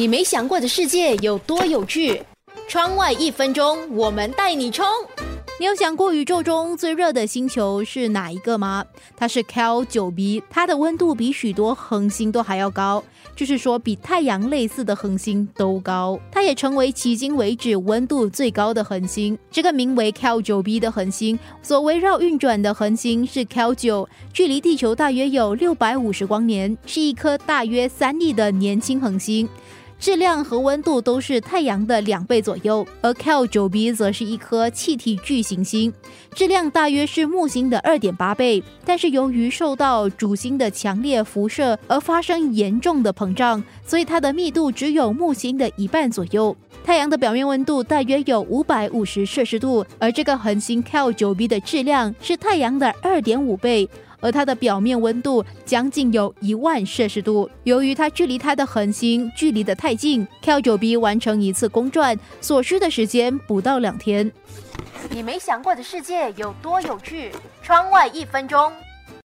你没想过的世界有多有趣？窗外1分钟，我们带你冲！你有想过宇宙中最热的星球是哪一个吗？它是 KELT-9b， 它的温度比许多恒星都还要高，就是说比太阳类似的恒星都高。它也成为迄今为止温度最高的恒星。这个名为 KELT-9b 的恒星所围绕运转的恒星是 KELT-9， 距离地球大约有650光年，是一颗大约3亿的年轻恒星。质量和温度都是太阳的2倍左右，而 KELT-9b 则是一颗气体巨行星，质量大约是木星的 2.8 倍，但是由于受到主星的强烈辐射而发生严重的膨胀，所以它的密度只有木星的1半左右。太阳的表面温度大约有550摄氏度，而这个恒星 KELT-9b 的质量是太阳的 2.5 倍，而它的表面温度将近有1万摄氏度。由于它距离它的恒星距离得太近， KELT-9b 完成一次公转所需的时间不到2天。你没想过的世界有多有趣？窗外1分钟。